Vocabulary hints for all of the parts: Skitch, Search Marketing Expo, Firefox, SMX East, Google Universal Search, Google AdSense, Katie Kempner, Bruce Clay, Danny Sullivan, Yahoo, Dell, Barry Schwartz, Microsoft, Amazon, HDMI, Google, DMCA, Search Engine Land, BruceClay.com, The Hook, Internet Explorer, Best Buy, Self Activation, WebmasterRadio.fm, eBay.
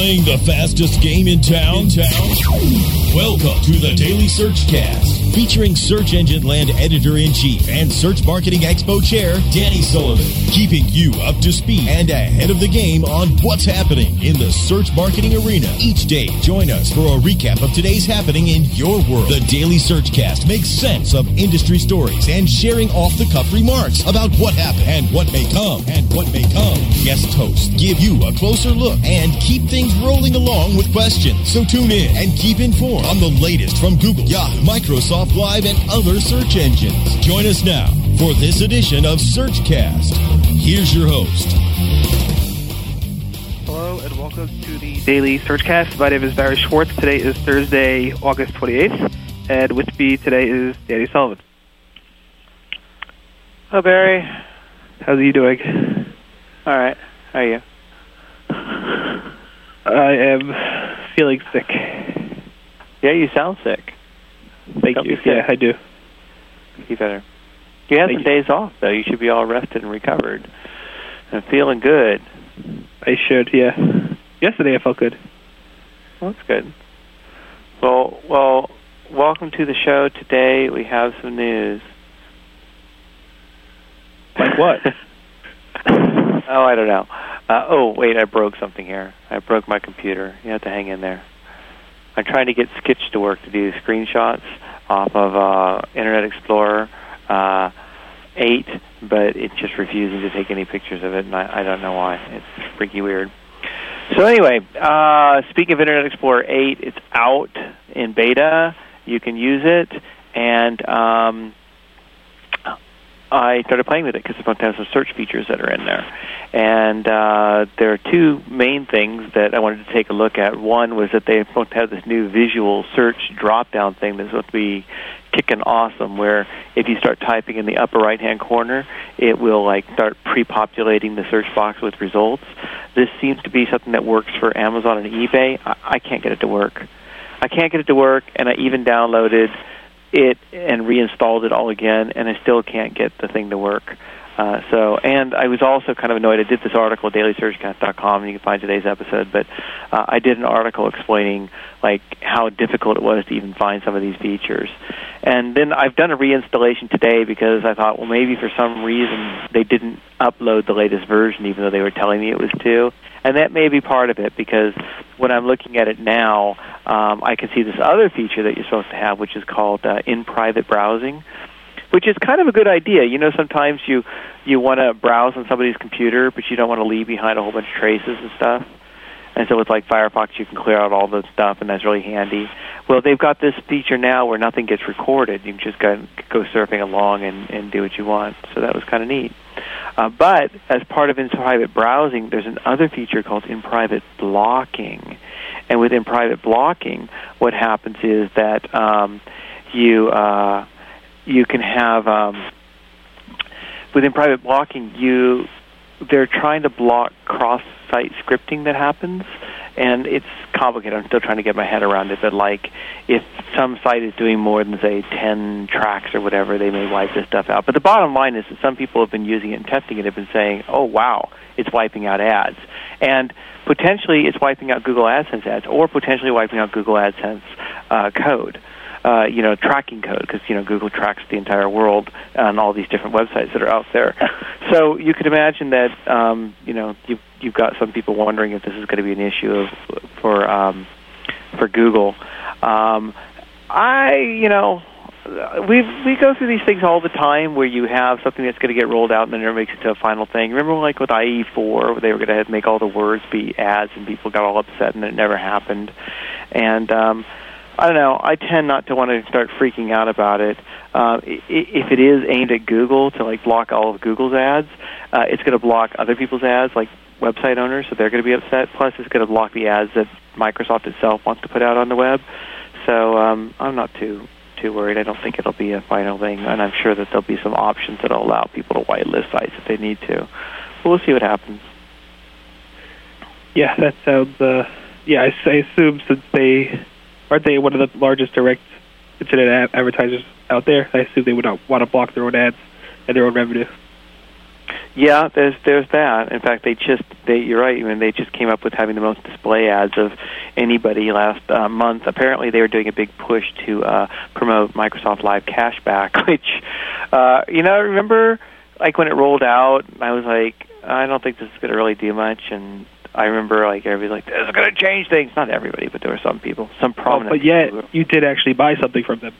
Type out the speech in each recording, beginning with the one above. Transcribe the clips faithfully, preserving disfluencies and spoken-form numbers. Playing the fastest game in town? In town? Welcome to the Daily Searchcast, featuring Search Engine Land Editor-in-Chief and Search Marketing Expo Chair, Danny Sullivan, keeping you up to speed and ahead of the game on what's happening in the search marketing arena. Each day, join us for a recap of today's happening in your world. The Daily Searchcast makes sense of industry stories and sharing off-the-cuff remarks about what happened and what may come and what may come. Guest hosts give you a closer look and keep things rolling along with questions. So tune in and keep informed on the latest from Google, Yahoo, Microsoft Live, and other search engines. Join us now for this edition of Searchcast. Here's your host. Hello and welcome to the Daily Searchcast. My name is Barry Schwartz. Today is Thursday, August twenty-eighth, and with me today is Danny Sullivan. Hello, Barry. How's you doing? All right. How are you? I am feeling sick. Yeah, you sound sick. Thank Don't you. Sick. Yeah, I do. You better. You have Thank some you. days off, though. You should be all rested and recovered and feeling good. I should, yeah. Yesterday I felt good. Well, that's good. Well, well, welcome to the show. Today we have some news. Like what? Oh, I don't know. Uh, oh, wait, I broke something here. I broke my computer. You have to hang in there. I'm trying to get Skitch to work to do screenshots off of uh, Internet Explorer uh, eight, but it just refuses to take any pictures of it, and I, I don't know why. It's freaky weird. So anyway, uh, speaking of Internet Explorer eight, it's out in beta. You can use it, and um, I started playing with it because it's going to have some search features that are in there. And uh, there are two main things that I wanted to take a look at. One was that they have this new visual search drop-down thing that's supposed to be kicking awesome, where if you start typing in the upper right-hand corner, it will like start pre-populating the search box with results. This seems to be something that works for Amazon and eBay. I, I can't get it to work. I can't get it to work, and I even downloaded it and reinstalled it all again, and I still can't get the thing to work. Uh, so, and I was also kind of annoyed. I did this article at daily search cast dot com, and you can find today's episode, but uh, I did an article explaining like how difficult it was to even find some of these features. And then I've done a reinstallation today because I thought, well, maybe for some reason they didn't upload the latest version, even though they were telling me it was to. And that may be part of it, because when I'm looking at it now, um, I can see this other feature that you're supposed to have, which is called uh, in-private browsing, which is kind of a good idea. You know, sometimes you, you want to browse on somebody's computer, but you don't want to leave behind a whole bunch of traces and stuff. And so with, like, Firefox, you can clear out all the stuff, and that's really handy. Well, they've got this feature now where nothing gets recorded. You can just go, go surfing along and, and do what you want. So that was kind of neat. Uh, but as part of in-private browsing, there's another feature called in-private blocking. And with in-private blocking, what happens is that um, you... Uh, You can have, um, within private blocking, you they're trying to block cross-site scripting that happens, and it's complicated. I'm still trying to get my head around it, but like if some site is doing more than, say, ten tracks or whatever, they may wipe this stuff out. But the bottom line is that some people have been using it and testing it have been saying, oh, wow, it's wiping out ads. And potentially it's wiping out Google AdSense ads, or potentially wiping out Google AdSense uh, code. Uh, you know, tracking code, because, you know, Google tracks the entire world on all these different websites that are out there. So you could imagine that, um, you know, you've, you've got some people wondering if this is going to be an issue of, for um, for Google. Um, I, you know, we we go through these things all the time where you have something that's going to get rolled out and then it makes it to a final thing. Remember, like, with I E four, they were going to make all the words be ads, and people got all upset, and it never happened. And... Um, I don't know. I tend not to want to start freaking out about it. Uh, if it is aimed at Google to like block all of Google's ads, uh, it's going to block other people's ads, like website owners, so they're going to be upset. Plus, it's going to block the ads that Microsoft itself wants to put out on the web. So um, I'm not too too worried. I don't think it'll be a final thing, and I'm sure that there'll be some options that'll allow people to whitelist sites if they need to. But we'll see what happens. Yeah, that sounds. Uh, yeah, I, I assume since they. Aren't they one of the largest direct internet advertisers out there? I assume they would not want to block their own ads and their own revenue. Yeah, there's there's that. In fact, they just they, you're right. I mean, they just came up with having the most display ads of anybody last uh, month. Apparently, they were doing a big push to uh, promote Microsoft Live Cashback, which uh, you know, remember like when it rolled out, I was like, I don't think this is going to really do much. And I remember like everybody's like, this is going to change things. Not everybody, but there were some people, some prominent. Oh, but yet, people. You did actually buy something from them.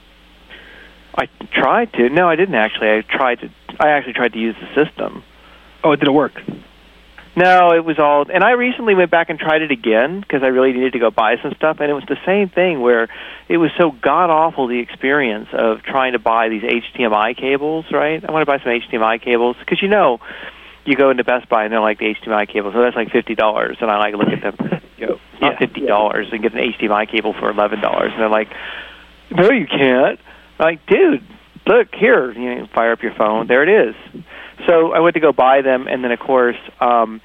I tried to. No, I didn't actually. I tried to. I actually tried to use the system. Oh, it didn't work. No, it was all... And I recently went back and tried it again because I really needed to go buy some stuff, and it was the same thing where it was so god-awful, the experience of trying to buy these H D M I cables, right? I want to buy some H D M I cables because, you know, you go into Best Buy and they're like, the H D M I cables, so that's like fifty dollars, and I like look at them, you know, it's not fifty dollars, yeah, yeah. and get an H D M I cable for eleven dollars, and they're like, no, you can't. I'm like, dude, look, here, you know, fire up your phone, there it is. So I went to go buy them, and then, of course, um,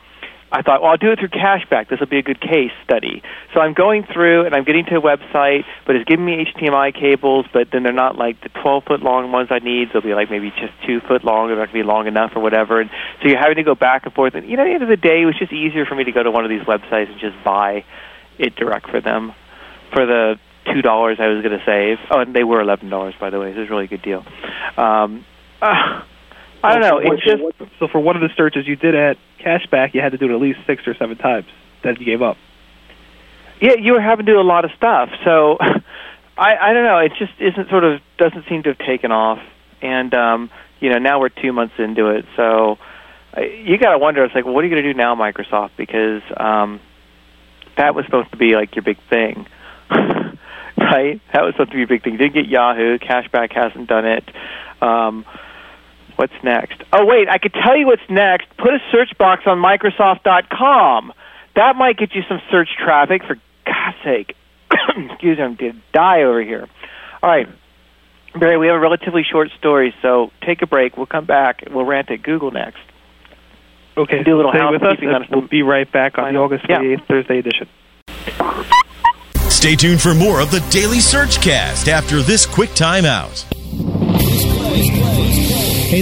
I thought, well, I'll do it through Cashback. This will be a good case study. So I'm going through, and I'm getting to a website, but it's giving me H D M I cables, but then they're not, like, the twelve-foot-long ones I need. They'll be, like, maybe just two-foot-long. They're not going to be long enough or whatever. And so you're having to go back and forth. And, you know, at the end of the day, it was just easier for me to go to one of these websites and just buy it direct for them for the two dollars I was going to save. Oh, and they were eleven dollars, by the way. It was a really good deal. Um, uh, I don't know. It's just so for one of the searches you did at Cashback, you had to do it at least six or seven times. Then you gave up. Yeah, you were having to do a lot of stuff. So I, I don't know. It just isn't sort of doesn't seem to have taken off. And um, you know, now we're two months into it. So uh, you got to wonder. It's like, well, what are you going to do now, Microsoft? Because um, that was supposed to be like your big thing, right? That was supposed to be your big thing. You didn't get Yahoo. Cashback hasn't done it. Um, What's next? Oh, wait, I could tell you what's next. Put a search box on Microsoft dot com. That might get you some search traffic, for God's sake. Excuse me, I'm going to die over here. All right, Barry, we have a relatively short story, so take a break. We'll come back. We'll rant at Google next. Okay, do a little stay with us, and we'll be right back on the August twenty-eighth yeah. Thursday edition. Stay tuned for more of the Daily Searchcast after this quick timeout. Hey,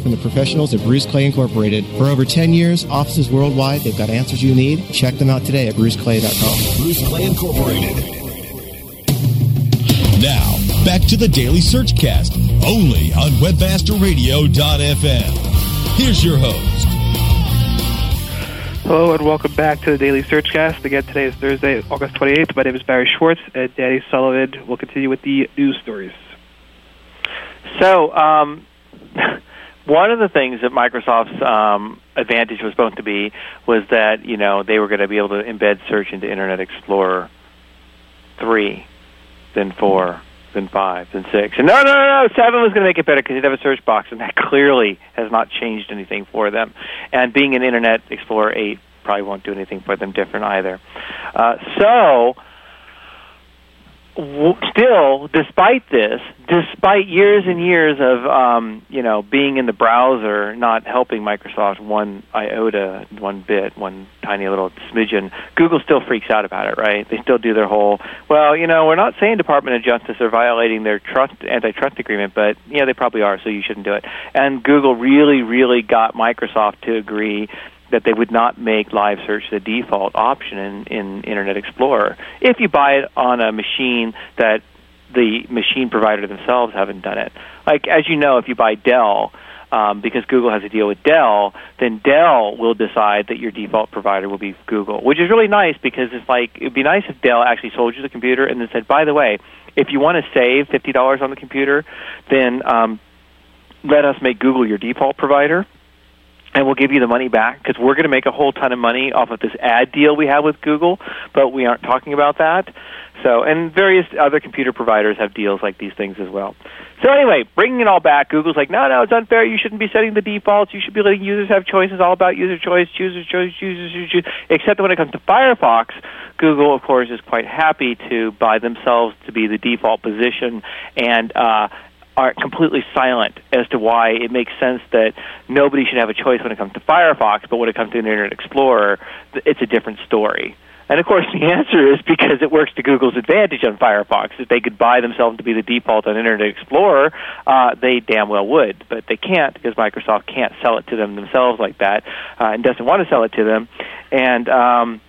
from the professionals at Bruce Clay Incorporated. For over ten years, offices worldwide, they've got answers you need. Check them out today at Bruce Clay dot com. Bruce Clay Incorporated. Now, back to the Daily Searchcast, only on Webmaster Radio dot f m. Here's your host. Hello, and welcome back to the Daily Searchcast. Again, today is Thursday, August twenty-eighth. My name is Barry Schwartz, and Danny Sullivan will continue with the news stories. So, um... one of the things that Microsoft's um, advantage was supposed to be was that, you know, they were going to be able to embed search into Internet Explorer three, then four, then five, then six. And no, no, no, no, seven was going to make it better because you'd have a search box, and that clearly has not changed anything for them. And being in Internet Explorer eight probably won't do anything for them different either. Uh, so... Still, despite this, despite years and years of um, you know, being in the browser not helping Microsoft one iota, one bit, one tiny little smidgen, Google still freaks out about it, right? They still do their whole, well, you know, we're not saying Department of Justice are violating their trust, antitrust agreement, but you know, they probably are, so you shouldn't do it. And Google really, really got Microsoft to agree that they would not make live search the default option in, in Internet Explorer if you buy it on a machine that the machine provider themselves haven't done it. Like, as you know, if you buy Dell, um, because Google has a deal with Dell, then Dell will decide that your default provider will be Google, which is really nice because it's like, it would be nice if Dell actually sold you the computer and then said, by the way, if you want to save fifty dollars on the computer, then um, let us make Google your default provider. and we'll give you the money back because we're going to make a whole ton of money off of this ad deal we have with Google, but we aren't talking about that. So, and various other computer providers have deals like these things as well. So anyway, bringing it all back, Google's like, no, no, it's unfair. You shouldn't be setting the defaults. You should be letting users have choices. All about user choice, user choice, user choice. Except when it comes to Firefox, Google, of course, is quite happy to buy themselves to be the default position and uh, are completely silent as to why it makes sense that nobody should have a choice when it comes to Firefox, but when it comes to Internet Explorer, it's a different story. And, of course, the answer is because it works to Google's advantage on Firefox. If they could buy themselves to be the default on Internet Explorer, uh, they damn well would. But they can't because Microsoft can't sell it to them themselves like that uh, and doesn't want to sell it to them. And, um,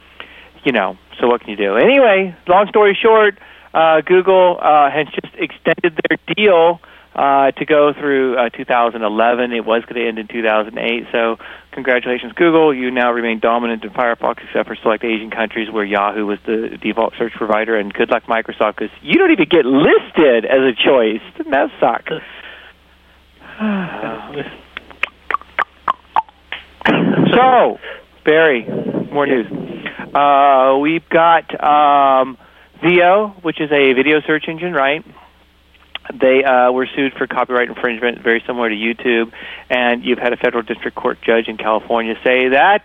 you know, so what can you do? Anyway, long story short, uh, Google uh, has just extended their deal Uh, to go through uh, two thousand eleven. It was going to end in two thousand eight. So congratulations, Google. You now remain dominant in Firefox except for select Asian countries where Yahoo was the default search provider. And good luck, Microsoft, because you don't even get listed as a choice. Doesn't that suck? So, Barry, more news. Uh, we've got um, Veoh, which is a video search engine, right? They uh, were sued for copyright infringement, very similar to YouTube, and you've had a federal district court judge in California say that,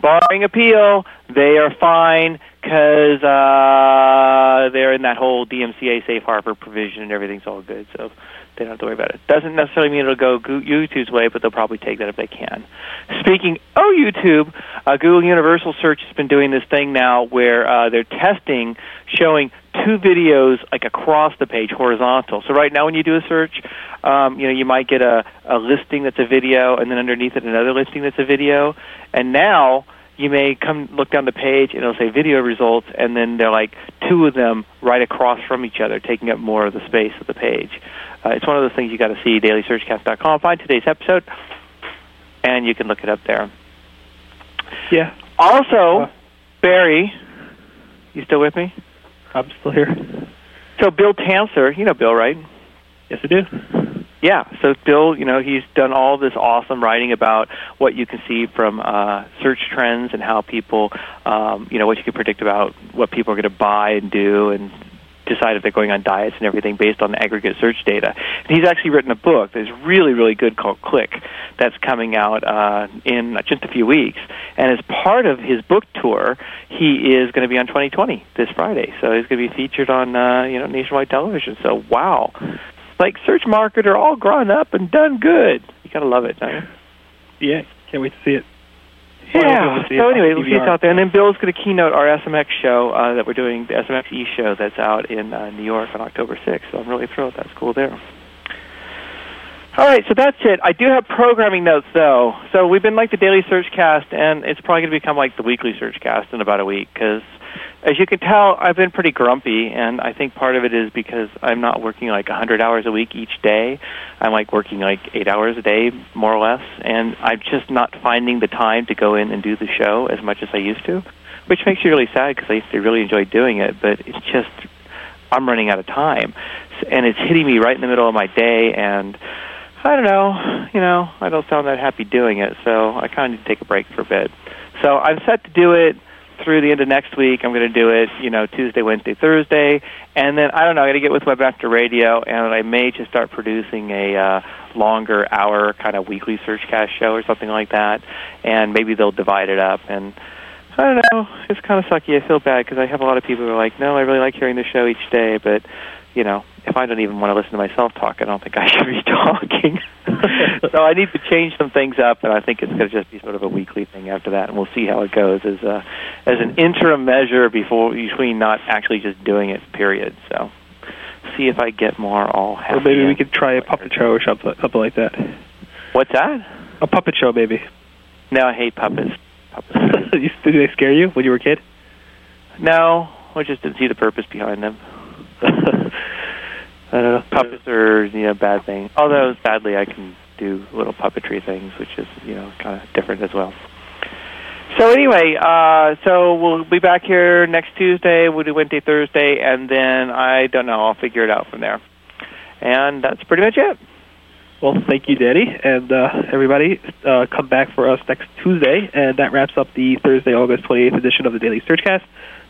barring appeal, they are fine because uh, they're in that whole D M C A safe harbor provision and everything's all good, so they don't have to worry about it. Doesn't necessarily mean it'll go YouTube's way, but they'll probably take that if they can. Speaking of YouTube, uh, Google Universal Search has been doing this thing now where uh, they're testing showing two videos like across the page, horizontal. So right now when you do a search, um, you know, you might get a, a listing that's a video, and then underneath it another listing that's a video. And now you may come look down the page, and it'll say video results, and then they're like two of them right across from each other, taking up more of the space of the page. Uh, it's one of those things you got to see, daily search cast dot com. Find today's episode, and you can look it up there. Yeah. Also, uh, Barry, you still with me? I'm still here. So Bill Tancer, you know Bill, right? Yes, I do. Yeah, so Bill, you know, he's done all this awesome writing about what you can see from uh, search trends and how people, um, you know, what you can predict about what people are going to buy and do and decide if they're going on diets and everything based on aggregate search data. And he's actually written a book that's really, really good called Click that's coming out uh, in just a few weeks. And as part of his book tour, he is going to be on twenty twenty this Friday. So he's going to be featured on uh, you know, nationwide television. So, wow. Like, search marketer all grown up and done good. You got to love it, don't you? Yeah, can't wait to see it. Yeah, so anyway, we'll see it's out there. And then Bill's going to keynote our S M X show uh, that we're doing, the S M X East show that's out in uh, New York on October sixth. So I'm really thrilled. That's cool there. All right, so that's it. I do have programming notes, though. So we've been like the Daily Search Cast, and it's probably going to become like the Weekly Search Cast in about a week because, as you can tell, I've been pretty grumpy, and I think part of it is because I'm not working like one hundred hours a week each day. I'm like working like eight hours a day, more or less, and I'm just not finding the time to go in and do the show as much as I used to, which makes you really sad because I used to really enjoy doing it, but it's just I'm running out of time, and it's hitting me right in the middle of my day, and I don't know, you know, I don't sound that happy doing it, so I kind of need to take a break for a bit. So I'm set to do it through the end of next week. I'm going to do it, you know, Tuesday, Wednesday, Thursday, and then, I don't know, I'm going to get with Webmaster Radio, and I may just start producing a uh, longer hour kind of weekly SearchCast show or something like that, and maybe they'll divide it up, and I don't know, it's kind of sucky. I feel bad because I have a lot of people who are like, no, I really like hearing the show each day, but, you know, if I don't even want to listen to myself talk, I don't think I should be talking. So I need to change some things up, and I think it's going to just be sort of a weekly thing after that, and we'll see how it goes as a, as an interim measure before between not actually just doing it, period. So see if I get more all happy. Well, maybe we could try a puppet show or something, something like that. What's that? A puppet show, maybe. No, I hate puppets. puppets. Did they scare you when you were a kid? No, I just didn't see the purpose behind them. I don't know. Puppets are, you know, bad thing. Although, sadly, I can do little puppetry things, which is, you know, kind of different as well. So anyway, uh, so we'll be back here next Tuesday. We'll do Wednesday, Thursday, and then I don't know. I'll figure it out from there. And that's pretty much it. Well, thank you, Danny, and uh, everybody. Uh, come back for us next Tuesday, and that wraps up the Thursday, August twenty-eighth edition of the Daily Searchcast.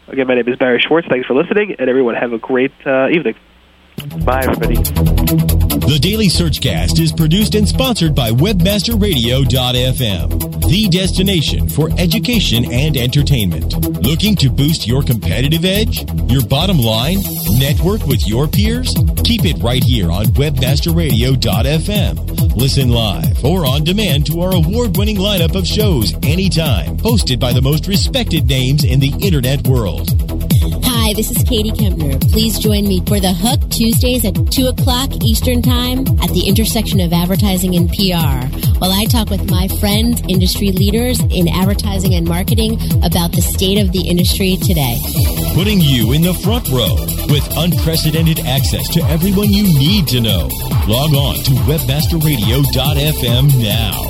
Again, my name is Barry Schwartz. Thanks for listening, and everyone have a great uh, evening. Bye, everybody. The Daily Searchcast is produced and sponsored by Webmaster Radio dot f m, the destination for education and entertainment. Looking to boost your competitive edge, your bottom line, network with your peers? Keep it right here on Webmaster Radio dot f m. Listen live or on demand to our award-winning lineup of shows anytime, hosted by the most respected names in the internet world. Hi, this is Katie Kempner. Please join me for The Hook Tuesdays at two o'clock Eastern Time at the intersection of advertising and P R, while I talk with my friends, industry leaders in advertising and marketing about the state of the industry today. Putting you in the front row with unprecedented access to everyone you need to know. Log on to Webmaster Radio dot f m now.